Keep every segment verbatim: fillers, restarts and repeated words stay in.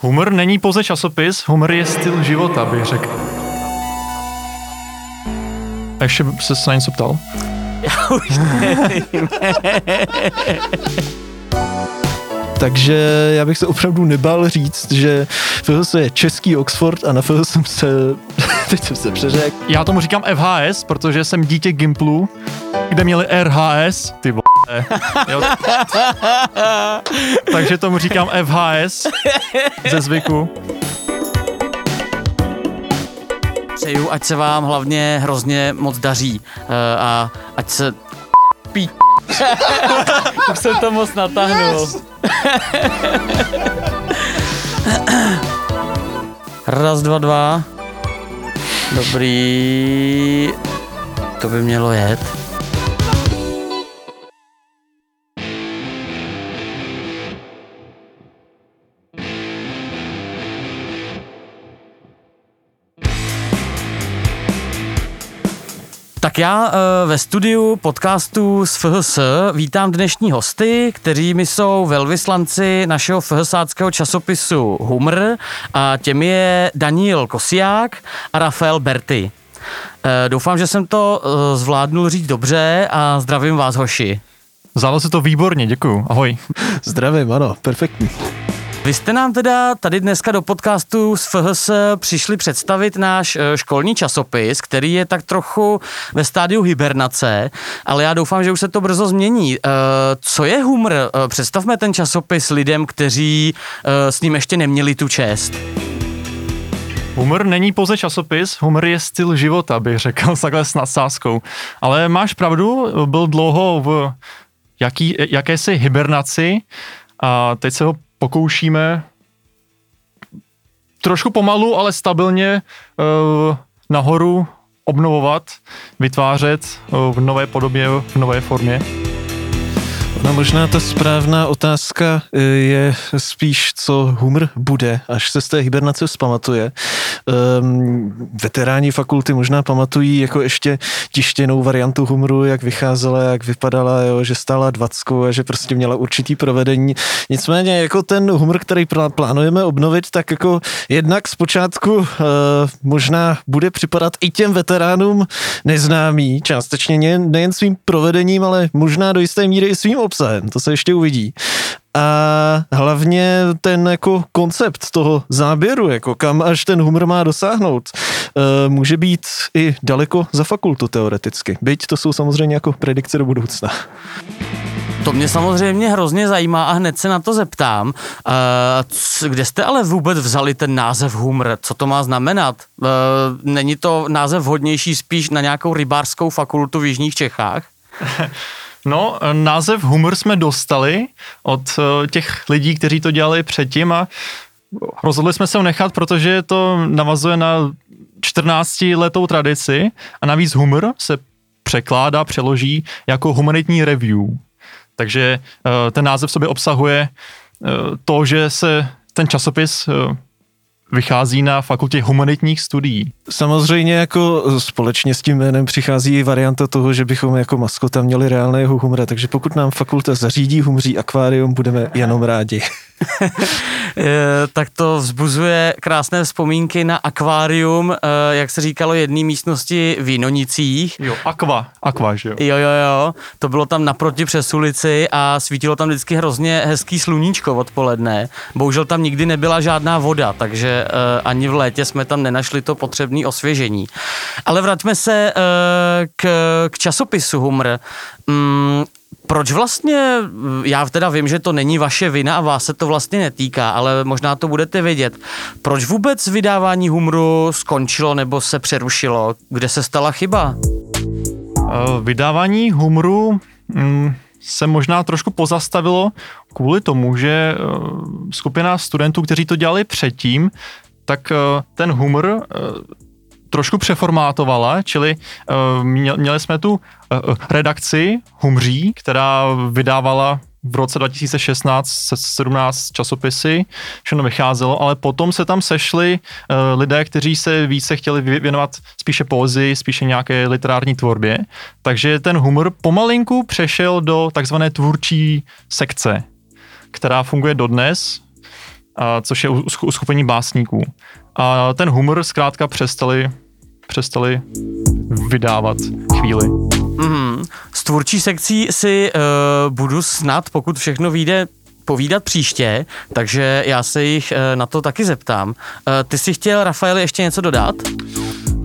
Humr není pouze časopis, humor je styl života, bych řekl. A ještě se na něco ptal? Já už nevím. Takže já bych se opravdu nebál říct, že F H S je český Oxford a na F H S jsem se, teď jsem se přeřekl. Já tomu říkám F H S, protože jsem dítě Gimplu, kde měli R H S, ty bo... Jo. Takže tomu říkám F H S ze zvyku. Přeju, ať se vám hlavně hrozně moc daří a ať se pí... Už jsem to moc natáhnul. Yes. Raz, dva, dva. Dobrý. To by mělo jet. Tak já ve studiu podcastu z F H S vítám dnešní hosty, kterými jsou velvyslanci našeho FHSáckého časopisu Humr a těmi je Danil Kosiak a Rafael Berti. Doufám, že jsem to zvládnul říct dobře a zdravím vás, hoši. Zdálo se to výborně, děkuju, ahoj. Zdravím, ano, perfektní. Vy jste nám teda tady dneska do podcastu z F H S přišli představit náš školní časopis, který je tak trochu ve stádiu hibernace, ale já doufám, že už se to brzo změní. Co je Humr? Představme ten časopis lidem, kteří s ním ještě neměli tu čest. Humr není pouze časopis, humr je styl života, bych řekl, takhle s nadsázkou. Ale máš pravdu, byl dlouho v jaký, jakési hibernaci a teď se ho pokoušíme trošku pomalu, ale stabilně uh, nahoru obnovovat, vytvářet uh, v nové podobě, v nové formě. No, možná ta správná otázka je spíš, co humor bude, až se z té hibernace vzpamatuje. Um, veteráni fakulty možná pamatují jako ještě tištěnou variantu humoru, jak vycházela, jak vypadala, jo, že stála dvackou a že prostě měla určitý provedení. Nicméně jako ten humor, který plánujeme obnovit, tak jako jednak zpočátku uh, možná bude připadat i těm veteránům neznámý, částečně nejen svým provedením, ale možná do jisté míry i svým obsahem, to se ještě uvidí. A hlavně ten jako koncept toho záběru, jako kam až ten humor má dosáhnout, může být i daleko za fakultu teoreticky. Byť to jsou samozřejmě jako predikce do budoucna. To mě samozřejmě hrozně zajímá a hned se na to zeptám. Kde jste ale vůbec vzali ten název humor? Co to má znamenat? Není to název vhodnější spíš na nějakou rybářskou fakultu v jižních Čechách? No, název Humr jsme dostali od těch lidí, kteří to dělali předtím a rozhodli jsme se ho nechat, protože to navazuje na čtrnáctiletou tradici a navíc Humr se překládá, přeloží jako humanitní review. Takže ten název v sobě obsahuje to, že se ten časopis vychází na fakultě humanitních studií. Samozřejmě jako společně s tím jménem přichází varianta toho, že bychom jako maskota měli reálného humra, takže pokud nám fakulta zařídí humří akvárium, budeme jenom rádi. Tak to vzbuzuje krásné vzpomínky na akvárium, jak se říkalo jedné místnosti v Jinonicích. Jo, aqua, aqua, že jo. Jo, jo, jo, to bylo tam naproti přes ulici a svítilo tam vždycky hrozně hezký sluníčko odpoledne. Bohužel tam nikdy nebyla žádná voda, takže ani v létě jsme tam nenašli to potřebné osvěžení. Ale vraťme se k, k časopisu Humr. Mm, Proč vlastně, já teda vím, že to není vaše vina a vás se to vlastně netýká, ale možná to budete vědět. Proč vůbec vydávání Humru skončilo nebo se přerušilo? Kde se stala chyba? Vydávání Humru se možná trošku pozastavilo kvůli tomu, že skupina studentů, kteří to dělali předtím, tak ten Humr trošku přeformátovala, čili měli jsme tu redakci Humří, která vydávala v roce dva tisíce šestnáct sedmnáct časopisy, všechno vycházelo, ale potom se tam sešli lidé, kteří se více chtěli věnovat spíše poezii, spíše nějaké literární tvorbě, takže ten humor pomalinku přešel do takzvané tvůrčí sekce, která funguje dodnes což je uskupení básníků. A ten humor zkrátka přestali, přestali vydávat chvíli. Mm, s tvůrčí sekcí si uh, budu snad, pokud všechno vyjde, povídat příště, takže já se jich uh, na to taky zeptám. Uh, ty jsi chtěl, Rafaeli, ještě něco dodat?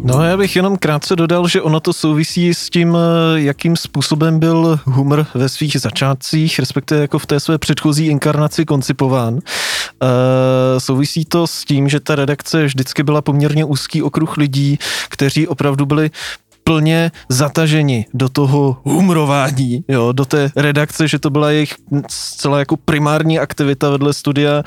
No, já bych jenom krátce dodal, že ono to souvisí s tím, jakým způsobem byl Humr ve svých začátcích, respektive jako v té své předchozí inkarnaci koncipován. E, souvisí to s tím, že ta redakce vždycky byla poměrně úzký okruh lidí, kteří opravdu byli plně zataženi do toho humrování, jo, do té redakce, že to byla jejich celá jako primární aktivita vedle studia.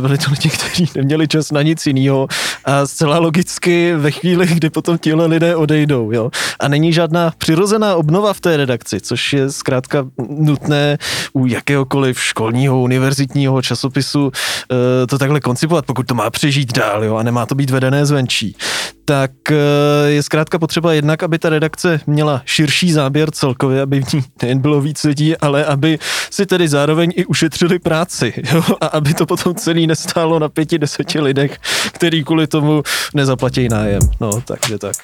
Byli to lidi, kteří neměli čas na nic jiného a zcela logicky ve chvíli, kdy potom tihle lidé odejdou, jo. A není žádná přirozená obnova v té redakci, což je zkrátka nutné u jakéhokoliv školního, univerzitního časopisu to takhle koncipovat, pokud to má přežít dál, jo, a nemá to být vedené zvenčí. Tak je zkrátka potřeba jednak, aby ta redakce měla širší záběr celkově, aby v ní nejen bylo víc lidí, ale aby si tedy zároveň i ušetřili práci, jo? A aby to potom celý nestálo na pěti, deseti lidech, který kvůli tomu nezaplatí nájem. No, takže tak.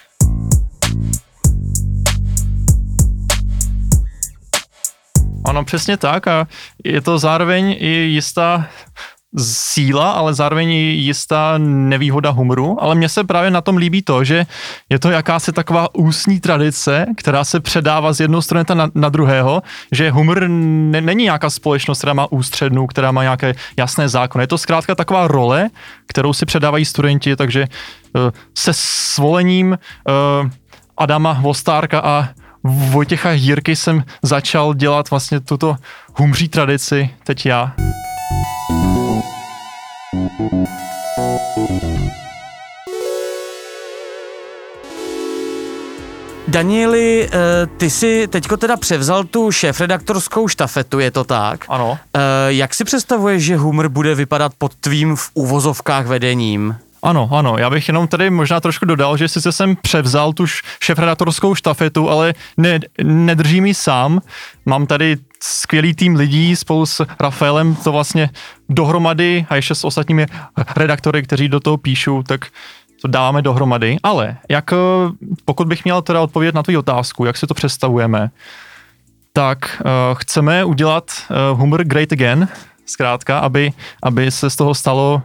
Ano, přesně tak, a je to zároveň i jistá síla, ale zároveň jistá nevýhoda humru, ale mně se právě na tom líbí to, že je to jakási taková ústní tradice, která se předává z jednou strany na, na druhého, že humr ne, není nějaká společnost, která má ústřednu, která má nějaké jasné zákony. Je to zkrátka taková role, kterou si předávají studenti, takže se svolením Adama Vostárka a Vojtěcha Jirky jsem začal dělat vlastně tuto humří tradici teď já. Danili, ty jsi teďko teda převzal tu šéfredaktorskou štafetu, je to tak? Ano. Jak si představuješ, že Humr bude vypadat pod tvým v uvozovkách vedením? Ano, ano, já bych jenom tady možná trošku dodal, že sice jsem převzal tu šéfredaktorskou štafetu, ale ne, nedržím ji sám. Mám tady skvělý tým lidí spolu s Rafaelem, to vlastně dohromady a ještě s ostatními redaktory, kteří do toho píšou, tak to dáváme dohromady. Ale jak, pokud bych měl teda odpovědět na tvou otázku, jak si to představujeme, tak uh, chceme udělat uh, Humor Great Again, zkrátka, aby, aby se z toho stalo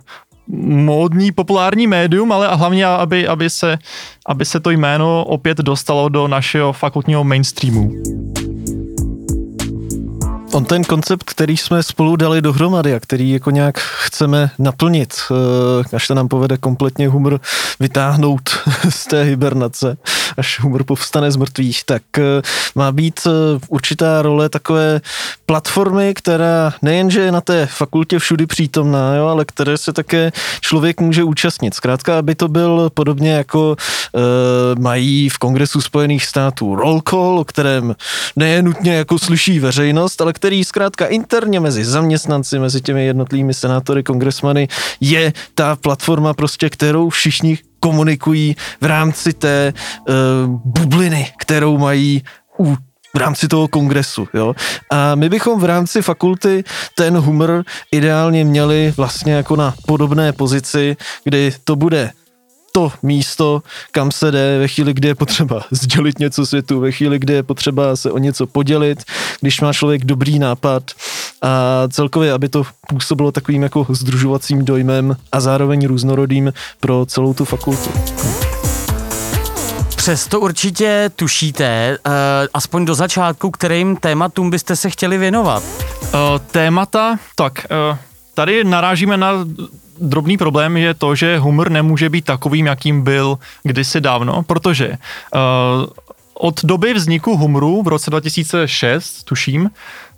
módní, populární médium, ale a hlavně, aby, aby, se, aby se to jméno opět dostalo do našeho fakultního mainstreamu. On ten koncept, který jsme spolu dali dohromady a který jako nějak chceme naplnit, až se nám povede kompletně humor vytáhnout z té hibernace, až humor povstane z mrtvých, tak má být určitá role takové platformy, která nejenže je na té fakultě všudy přítomná, jo, ale které se také člověk může účastnit. Zkrátka, aby to byl podobně jako e, mají v Kongresu Spojených států roll call, o kterém neje nutně jako slyší veřejnost, ale který zkrátka interně mezi zaměstnanci, mezi těmi jednotlivými senátory, kongresmany je ta platforma prostě, kterou všichni komunikují v rámci té uh, bubliny, kterou mají u v rámci toho kongresu, jo. A my bychom v rámci fakulty ten humor ideálně měli vlastně jako na podobné pozici, kdy to bude to místo, kam se jde ve chvíli, kdy je potřeba sdělit něco světu, ve chvíli, kdy je potřeba se o něco podělit, když má člověk dobrý nápad a celkově, aby to působilo takovým jako sdružovacím dojmem a zároveň různorodým pro celou tu fakultu. Přesto určitě tušíte, uh, aspoň do začátku, kterým tématům byste se chtěli věnovat? Uh, témata? Tak, uh, tady narážíme na drobný problém je to, že humor nemůže být takovým, jakým byl kdysi dávno, protože uh, od doby vzniku humru v roce dva tisíce šest, tuším,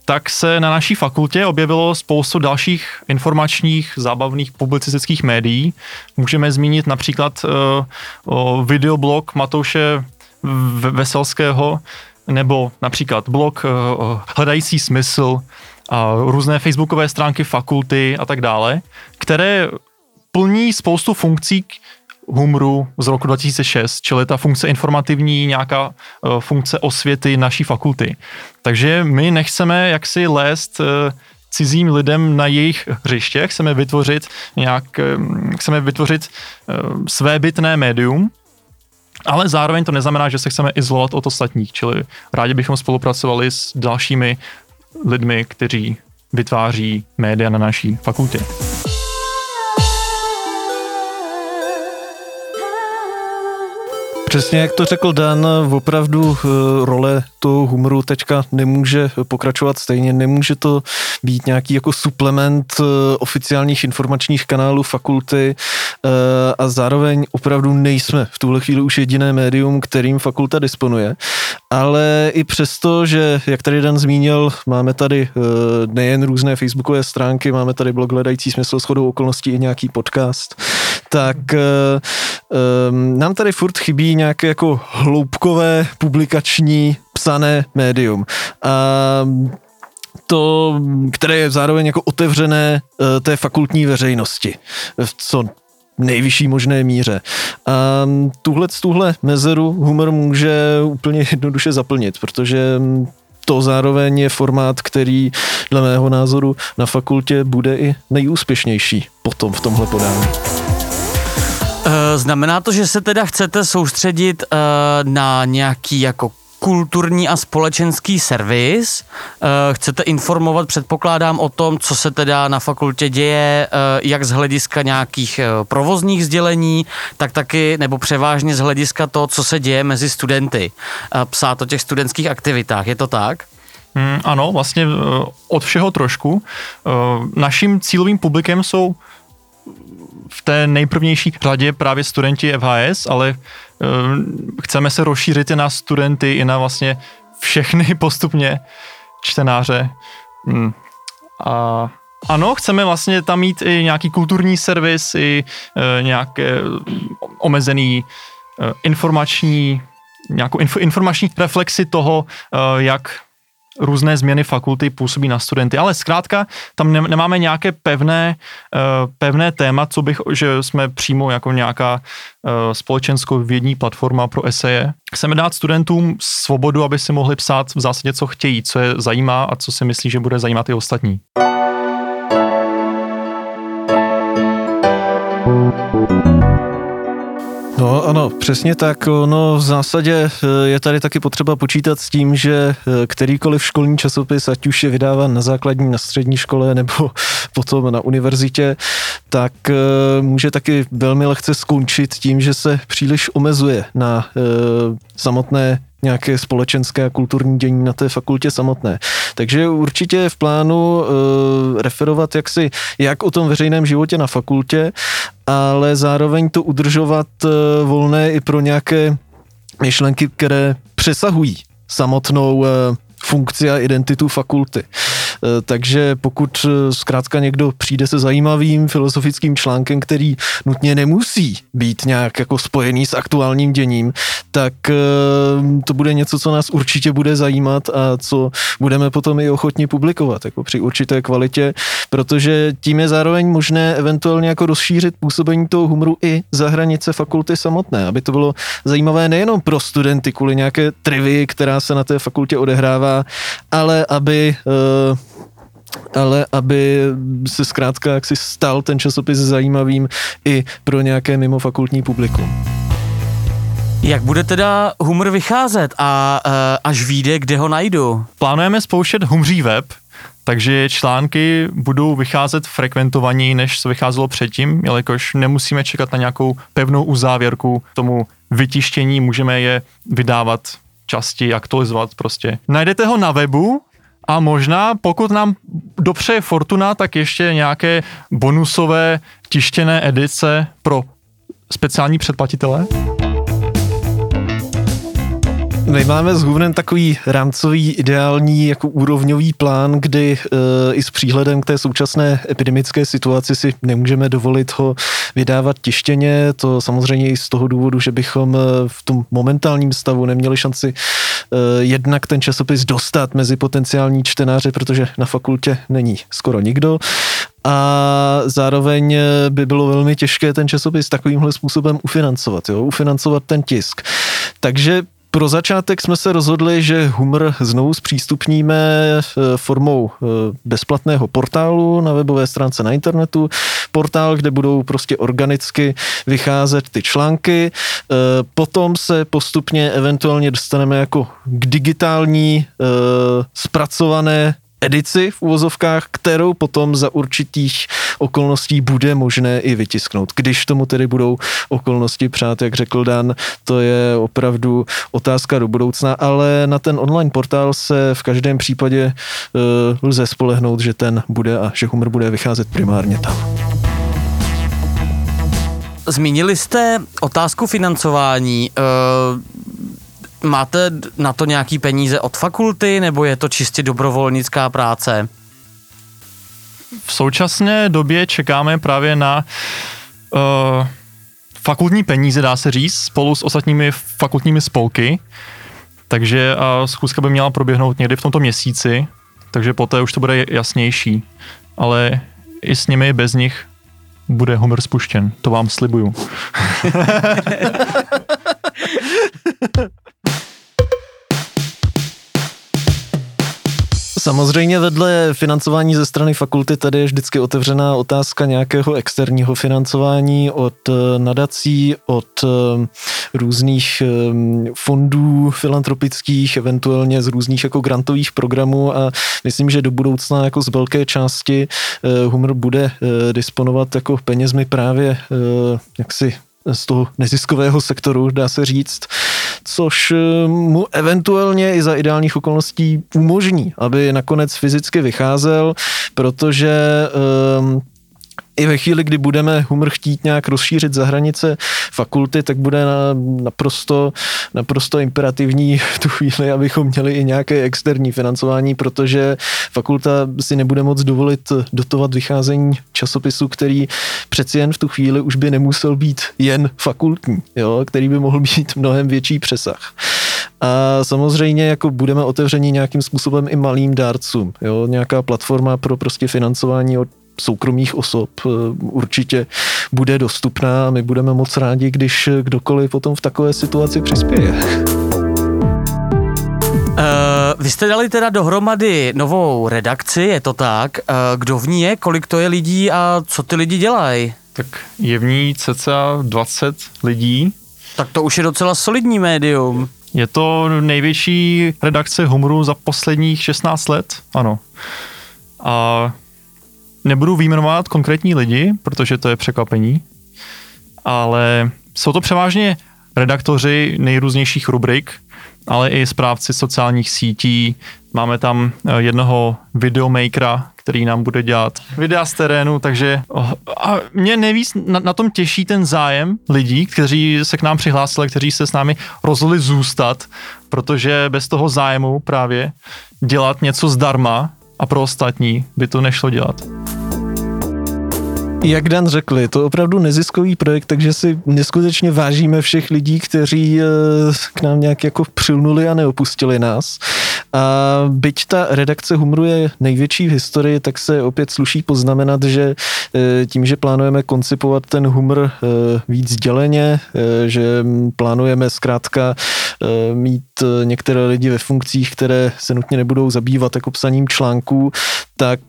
tak se na naší fakultě objevilo spoustu dalších informačních, zábavných, publicistických médií. Můžeme zmínit například uh, videoblog Matouše Veselského, nebo například blog uh, Hledajici smysl, a různé facebookové stránky fakulty a tak dále, které plní spoustu funkcí humru z roku dva tisíce šest, čili ta funkce informativní, nějaká funkce osvěty naší fakulty. Takže my nechceme jaksi lézt cizím lidem na jejich hřištěch, chceme vytvořit nějak, chceme vytvořit svébytné médium, ale zároveň to neznamená, že se chceme izolovat od ostatních, čili rádi bychom spolupracovali s dalšími lidmi, kteří vytváří média na naší fakultě. Přesně jak to řekl Dan, opravdu role toho Humru teďka nemůže pokračovat stejně, nemůže to být nějaký jako suplement oficiálních informačních kanálů fakulty a zároveň opravdu nejsme v tuhle chvíli už jediné médium, kterým fakulta disponuje, ale i přesto, že jak tady Dan zmínil, máme tady nejen různé facebookové stránky, máme tady blog Hledající smysl, shodou okolností i nějaký podcast, tak nám tady furt chybí nějaké jako hloubkové, publikační, psané médium. A to, které je zároveň jako otevřené té fakultní veřejnosti, v co nejvyšší možné míře. A tuhle, tuhle mezeru Humr může úplně jednoduše zaplnit, protože to zároveň je formát, který dle mého názoru na fakultě bude i nejúspěšnější potom v tomhle podání. Znamená to, že se teda chcete soustředit uh, na nějaký jako kulturní a společenský servis. Uh, chcete informovat, předpokládám, o tom, co se teda na fakultě děje, uh, jak z hlediska nějakých uh, provozních sdělení, tak taky, nebo převážně z hlediska toho, co se děje mezi studenty. Uh, psát o těch studentských aktivitách, je to tak? Mm, ano, vlastně uh, od všeho trošku. Uh, naším cílovým publikem jsou v té nejprvnější řadě právě studenti F H S, ale uh, chceme se rozšířit i na studenty, i na vlastně všechny postupně čtenáře. Hmm. A ano, chceme vlastně tam mít i nějaký kulturní servis, i uh, nějaké omezený uh, informační, nějakou inf- informační reflexi toho, uh, jak různé změny fakulty působí na studenty, ale zkrátka tam ne- nemáme nějaké pevné, uh, pevné téma, co bych, že jsme přímo jako nějaká uh, společensko-vědní platforma pro eseje. Chceme dát studentům svobodu, aby si mohli psát v zásadě, co chtějí, co je zajímá a co si myslí, že bude zajímat i ostatní. No ano, přesně tak. No v zásadě je tady taky potřeba počítat s tím, že kterýkoliv školní časopis, ať už je vydáván na základní, na střední škole nebo potom na univerzitě, tak může taky velmi lehce skončit tím, že se příliš omezuje na samotné nějaké společenské a kulturní dění na té fakultě samotné. Takže určitě je v plánu e, referovat jaksi jak o tom veřejném životě na fakultě, ale zároveň to udržovat e, volné i pro nějaké myšlenky, které přesahují samotnou e, funkci a identitu fakulty. Takže pokud zkrátka někdo přijde se zajímavým filozofickým článkem, který nutně nemusí být nějak jako spojený s aktuálním děním, tak to bude něco, co nás určitě bude zajímat a co budeme potom i ochotni publikovat jako při určité kvalitě, protože tím je zároveň možné eventuálně jako rozšířit působení toho Humru i za hranice fakulty samotné, aby to bylo zajímavé nejenom pro studenty kvůli nějaké trivii, která se na té fakultě odehrává, ale aby ale aby se zkrátka jaksi stal ten časopis zajímavým i pro nějaké mimofakultní publikum. Jak bude teda Humr vycházet a až vyjde, kde ho najdu? Plánujeme spouštět Humří web, takže články budou vycházet frekventovaněji, než se vycházelo předtím, jelikož nemusíme čekat na nějakou pevnou uzávěrku tomu vytištění, můžeme je vydávat častěji, aktualizovat prostě. Najdete ho na webu, a možná, pokud nám dopřeje fortuna, tak ještě nějaké bonusové tištěné edice pro speciální předplatitele. My máme s Humrem takový rámcový, ideální, jako úrovňový plán, kdy e, i s příhledem k té současné epidemické situaci si nemůžeme dovolit ho vydávat tištěně. To samozřejmě i z toho důvodu, že bychom v tom momentálním stavu neměli šanci e, jednak ten časopis dostat mezi potenciální čtenáře, protože na fakultě není skoro nikdo. A zároveň by bylo velmi těžké ten časopis takovýmhle způsobem ufinancovat, jo? Ufinancovat ten tisk. Takže Pro začátek jsme se rozhodli, že Humr znovu zpřístupníme formou bezplatného portálu na webové stránce na internetu. Portál, kde budou prostě organicky vycházet ty články. Potom se postupně eventuálně dostaneme jako k digitální zpracované edici v uvozovkách, kterou potom za určitých okolností bude možné i vytisknout. Když tomu tedy budou okolnosti přát, jak řekl Dan, to je opravdu otázka do budoucna, ale na ten online portál se v každém případě uh, lze spolehnout, že ten bude a že Humr bude vycházet primárně tam. Zmínili jste otázku financování. Uh... Máte na to nějaký peníze od fakulty, nebo je to čistě dobrovolnická práce? V současné době čekáme právě na uh, fakultní peníze, dá se říct, spolu s ostatními fakultními spolky. Takže uh, schůzka by měla proběhnout někdy v tomto měsíci, takže poté už to bude jasnější. Ale i s nimi, bez nich bude Humr spuštěn, to vám slibuju. Samozřejmě vedle financování ze strany fakulty tady je vždycky otevřená otázka nějakého externího financování od nadací, od různých fondů filantropických, eventuálně z různých jako grantových programů a myslím, že do budoucna jako z velké části Humr bude disponovat jako penězmi právě jaksi z toho neziskového sektoru, dá se říct, což mu eventuálně i za ideálních okolností umožní, aby nakonec fyzicky vycházel, protože um, i ve chvíli, kdy budeme Humr chtít nějak rozšířit za hranice fakulty, tak bude naprosto, naprosto imperativní v tu chvíli, abychom měli i nějaké externí financování, protože fakulta si nebude moc dovolit dotovat vycházení časopisu, který přeci jen v tu chvíli už by nemusel být jen fakultní, jo, který by mohl být mnohem větší přesah. A samozřejmě jako budeme otevřeni nějakým způsobem i malým dárcům, jo, nějaká platforma pro prostě financování od soukromých osob určitě bude dostupná a my budeme moc rádi, když kdokoliv potom v takové situaci přispěje. Uh, vy jste dali teda dohromady novou redakci, je to tak? Uh, kdo v ní je, kolik to je lidí a co ty lidi dělají? Tak je v ní cca dvacet lidí. Tak to už je docela solidní médium. Je to největší redakce Humru za posledních šestnáct let, ano. A nebudu vyjmenovat konkrétní lidi, protože to je překvapení, ale jsou to převážně redaktoři nejrůznějších rubrik, ale i správci sociálních sítí. Máme tam jednoho videomakera, který nám bude dělat videa z terénu, takže a mě nejvíc na, na tom těší ten zájem lidí, kteří se k nám přihlásili, kteří se s námi rozhodli zůstat, protože bez toho zájmu právě dělat něco zdarma a pro ostatní by to nešlo dělat. Jak Dan řekl, je to opravdu neziskový projekt, takže si neskutečně vážíme všech lidí, kteří k nám nějak jako přilnuli a neopustili nás. A byť ta redakce Humru je největší v historii, tak se opět sluší poznamenat, že tím, že plánujeme koncipovat ten Humr víc děleně, že plánujeme zkrátka mít některé lidi ve funkcích, které se nutně nebudou zabývat jako psaním článků, tak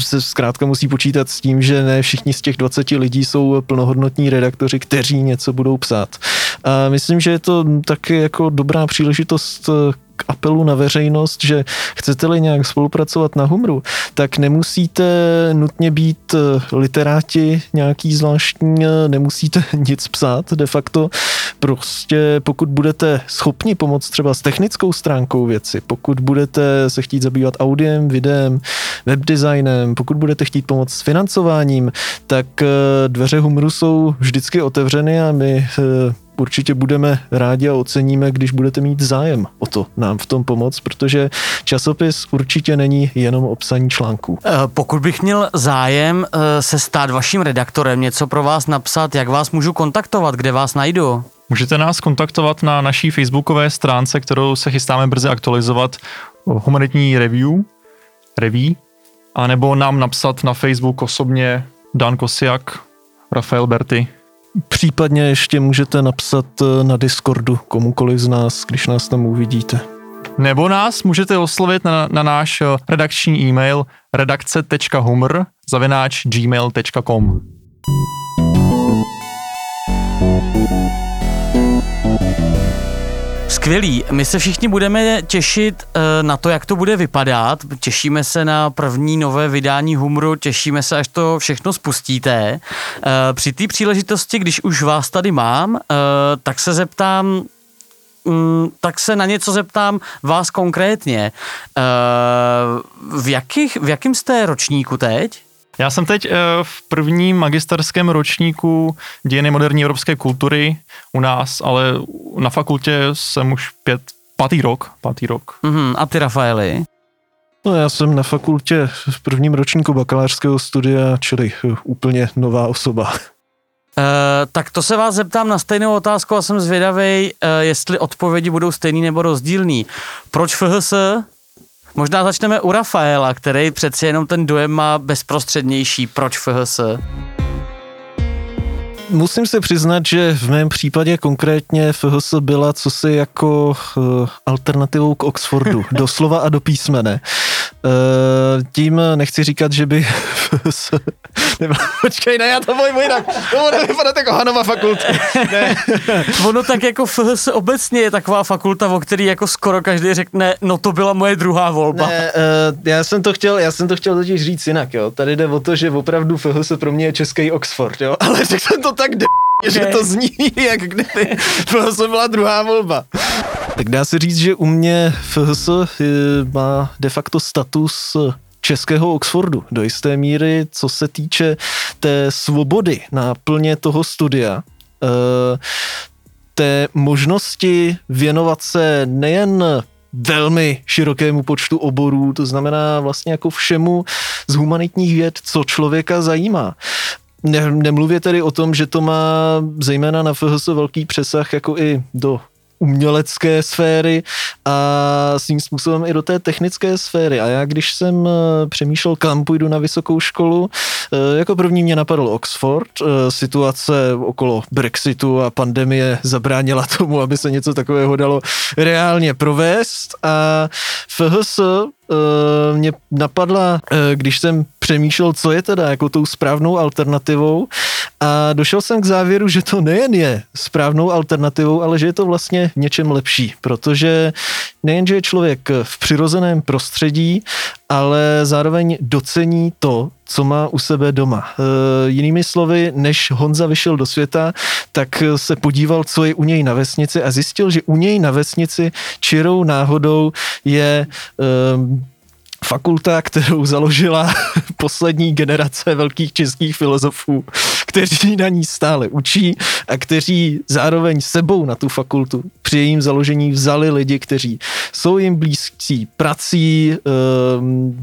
se zkrátka musí počítat s tím, že ne všichni z těch dvaceti lidí jsou plnohodnotní redaktoři, kteří něco budou psát. A myslím, že je to taky jako dobrá příležitost k apelu na veřejnost, že chcete-li nějak spolupracovat na Humru, tak nemusíte nutně být literáti nějaký zvláštní, nemusíte nic psát de facto. Prostě pokud budete schopni pomoct třeba s technickou stránkou věci, pokud budete se chtít zabývat audiem, videem, webdesignem, pokud budete chtít pomoct s financováním, tak dveře Humru jsou vždycky otevřeny a my určitě budeme rádi a oceníme, když budete mít zájem o to nám v tom pomoct, protože časopis určitě není jenom o psaní článků. Pokud bych měl zájem se stát vaším redaktorem, něco pro vás napsat, jak vás můžu kontaktovat, kde vás najdu? Můžete nás kontaktovat na naší facebookové stránce, kterou se chystáme brzy aktualizovat, Humanitní review, reví, anebo nám napsat na Facebook osobně Dan Kosiak, Rafael Berti. Případně ještě můžete napsat na Discordu komukoliv z nás, když nás tam uvidíte. Nebo nás můžete oslovit na, na náš redakční e-mail redakce tečka humr zavináč gmail tečka com. Skvělý, my se všichni budeme těšit na to, jak to bude vypadat. Těšíme se na první nové vydání Humru, těšíme se, až to všechno spustíte. Při té příležitosti, když už vás tady mám, tak se zeptám, tak se na něco zeptám vás konkrétně. V, jakých, v jakým jste ročníku teď? Já jsem teď v prvním magisterském ročníku dějiny moderní evropské kultury u nás, ale na fakultě jsem už pět, pátý rok. Pátý rok. Mm-hmm, a ty, Rafaeli? No, já jsem na fakultě v prvním ročníku bakalářského studia, čili úplně nová osoba. Uh, tak to se vás zeptám na stejnou otázku a jsem zvědavej, uh, jestli odpovědi budou stejný nebo rozdílný. Proč F H S? Možná začneme u Rafaela, který přeci jenom ten dojem má bezprostřednější. Proč F H S? Musím se přiznat, že v mém případě konkrétně F H S byla cosi jako alternativou k Oxfordu, doslova a do písmene. Tím nechci říkat, že by F H S... Počkej, ne, já to bojím jinak. To bude vypadat jako Hanova fakulta. Ne. Ono tak jako F H S obecně je taková fakulta, o který jako skoro každý řekne, no to byla moje druhá volba. Ne, já jsem to chtěl, já jsem to chtěl totiž říct jinak, jo. Tady jde o to, že opravdu F H S pro mě je český Oxford, jo. Ale řekl jsem to tak d***, okay, že to zní, jak kdyby F H S byla druhá volba. Tak dá se říct, že u mě F H S má de facto status českého Oxfordu do jisté míry, co se týče té svobody náplně toho studia, té možnosti věnovat se nejen velmi širokému počtu oborů, to znamená vlastně jako všemu z humanitních věd, co člověka zajímá. Ne, nemluvě tedy o tom, že to má zejména na F H S velký přesah jako i do umělecké sféry a svým způsobem i do té technické sféry. A já, když jsem přemýšlel, kam půjdu na vysokou školu, jako první mě napadl Oxford. Situace okolo Brexitu a pandemie zabránila tomu, aby se něco takového dalo reálně provést. A F H S mě napadla, když jsem přemýšlel, co je teda jako tou správnou alternativou, a došel jsem k závěru, že to nejen je správnou alternativou, ale že je to vlastně něčem lepší, protože nejenže je člověk v přirozeném prostředí, ale zároveň docení to, co má u sebe doma. E, jinými slovy, než Honza vyšel do světa, tak se podíval, co je u něj na vesnici a zjistil, že u něj na vesnici čirou náhodou je... E, fakulta, kterou založila poslední generace velkých českých filozofů, kteří na ní stále učí a kteří zároveň sebou na tu fakultu při jejím založení vzali lidi, kteří jsou jim blízcí prací,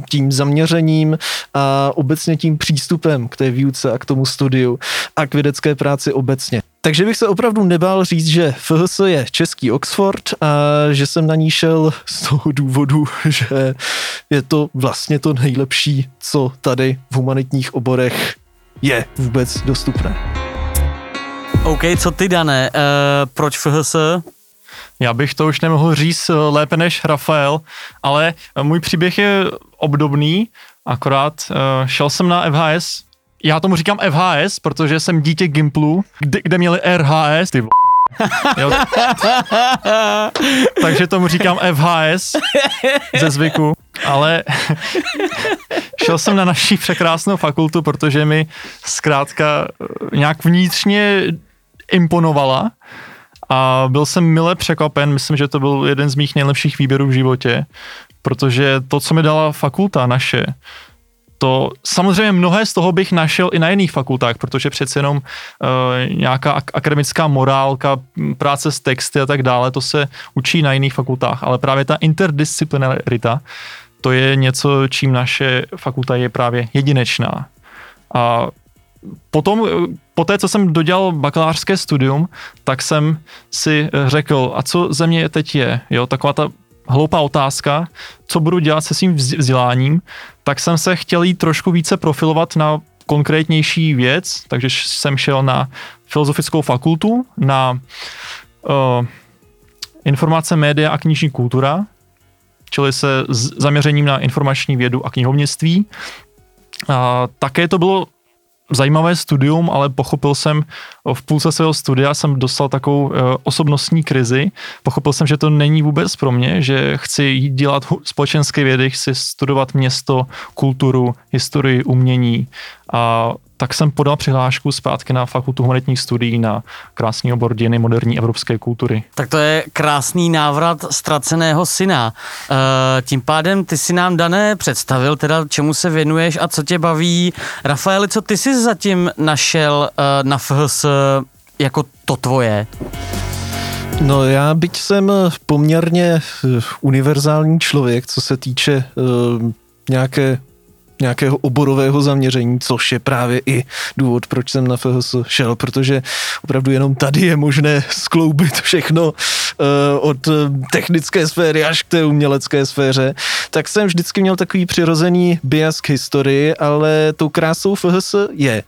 tím zaměřením a obecně tím přístupem k té výuce a k tomu studiu a k vědecké práci obecně. Takže bych se opravdu nebál říct, že F H S je český Oxford a že jsem na ní šel z toho důvodu, že je to vlastně to nejlepší, co tady v humanitních oborech je vůbec dostupné. OK, co ty, Dané, uh, proč F H S? Já bych to už nemohl říct lépe než Rafael, ale můj příběh je obdobný, akorát uh, šel jsem na F H S. Já tomu říkám F H S, protože jsem dítě Gimplu, kde, kde měli R H S, ty v... Jo. Takže tomu říkám F H S ze zvyku, ale šel jsem na naši překrásnou fakultu, protože mi zkrátka nějak vnitřně imponovala a byl jsem mile překvapen, myslím, že to byl jeden z mých nejlepších výběrů v životě, protože to, co mi dala fakulta naše, to samozřejmě mnohé z toho bych našel i na jiných fakultách, protože přece jenom e, nějaká ak- akademická morálka, práce s texty a tak dále, to se učí na jiných fakultách, ale právě ta interdisciplinarita, to je něco, čím naše fakulta je právě jedinečná. A potom, po té, co jsem dodělal bakalářské studium, tak jsem si řekl, a co ze mě teď je, jo, taková ta hloupá otázka, co budu dělat se svým vzděláním, tak jsem se chtěl jít trošku více profilovat na konkrétnější věc, takže jsem šel na filozofickou fakultu, na uh, informace, média a knižní kultura, čili se zaměřením na informační vědu a knihovnictví. Uh, také to bylo zajímavé studium, ale pochopil jsem, v půlce svého studia jsem dostal takovou osobnostní krizi. Pochopil jsem, že to není vůbec pro mě, že chci jít dělat společenské vědy, chci studovat město, kulturu, historii, umění. A tak jsem podal přihlášku zpátky na Fakultu humanitních studií na krásný obor dějiny moderní evropské kultury. Tak to je krásný návrat ztraceného syna. E, tím pádem ty si nám, Dané, představil, teda čemu se věnuješ a co tě baví. Rafaeli, co ty jsi zatím našel e, na F H S jako to tvoje? No já, byť jsem poměrně univerzální člověk, co se týče e, nějaké nějakého oborového zaměření, což je právě i důvod, proč jsem na F H S šel, protože opravdu jenom tady je možné skloubit všechno uh, od technické sféry až k té umělecké sféře, tak jsem vždycky měl takový přirozený bias k historii, ale tou krásou F H S je,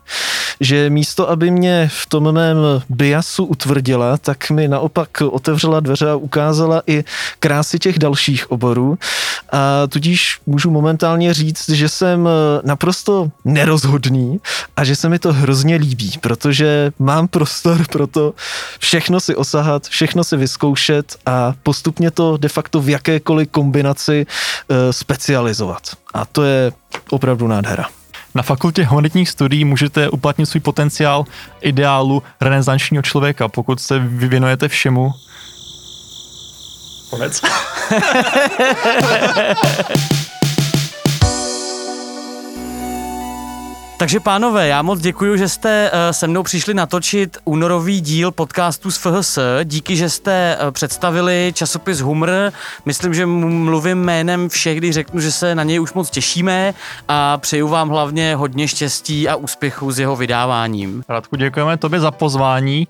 že místo, aby mě v tom mém biasu utvrdila, tak mi naopak otevřela dveře a ukázala i krásy těch dalších oborů. A tudíž můžu momentálně říct, že jsem naprosto nerozhodný a že se mi to hrozně líbí, protože mám prostor pro to všechno si osahat, všechno si vyzkoušet a postupně to de facto v jakékoliv kombinaci e, specializovat. A to je opravdu nádhera. Na Fakultě humanitních studií můžete uplatnit svůj potenciál ideálu renesančního člověka, pokud se věnujete všemu. Konec. Takže pánové, já moc děkuji, že jste se mnou přišli natočit únorový díl podcastu z F H S. Díky, že jste představili časopis Humr. Myslím, že mluvím jménem všech, když řeknu, že se na něj už moc těšíme a přeju vám hlavně hodně štěstí a úspěchu s jeho vydáváním. Radku, děkujeme tobě za pozvání.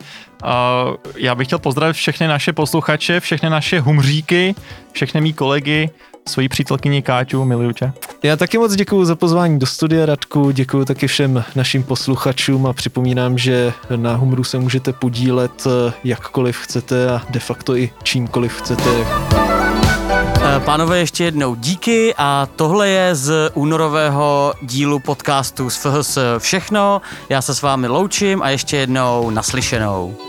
Já bych chtěl pozdravit všechny naše posluchače, všechny naše humříky, všechny mý kolegy, svojí přítelkyni Káťu, miluju tě. Já taky moc děkuju za pozvání do studia, Radku, děkuju taky všem našim posluchačům a připomínám, že na Humru se můžete podílet jakkoliv chcete a de facto i čímkoliv chcete. Pánové, ještě jednou díky a tohle je z únorového dílu podcastu z F H S všechno. Já se s vámi loučím a ještě jednou naslyšenou.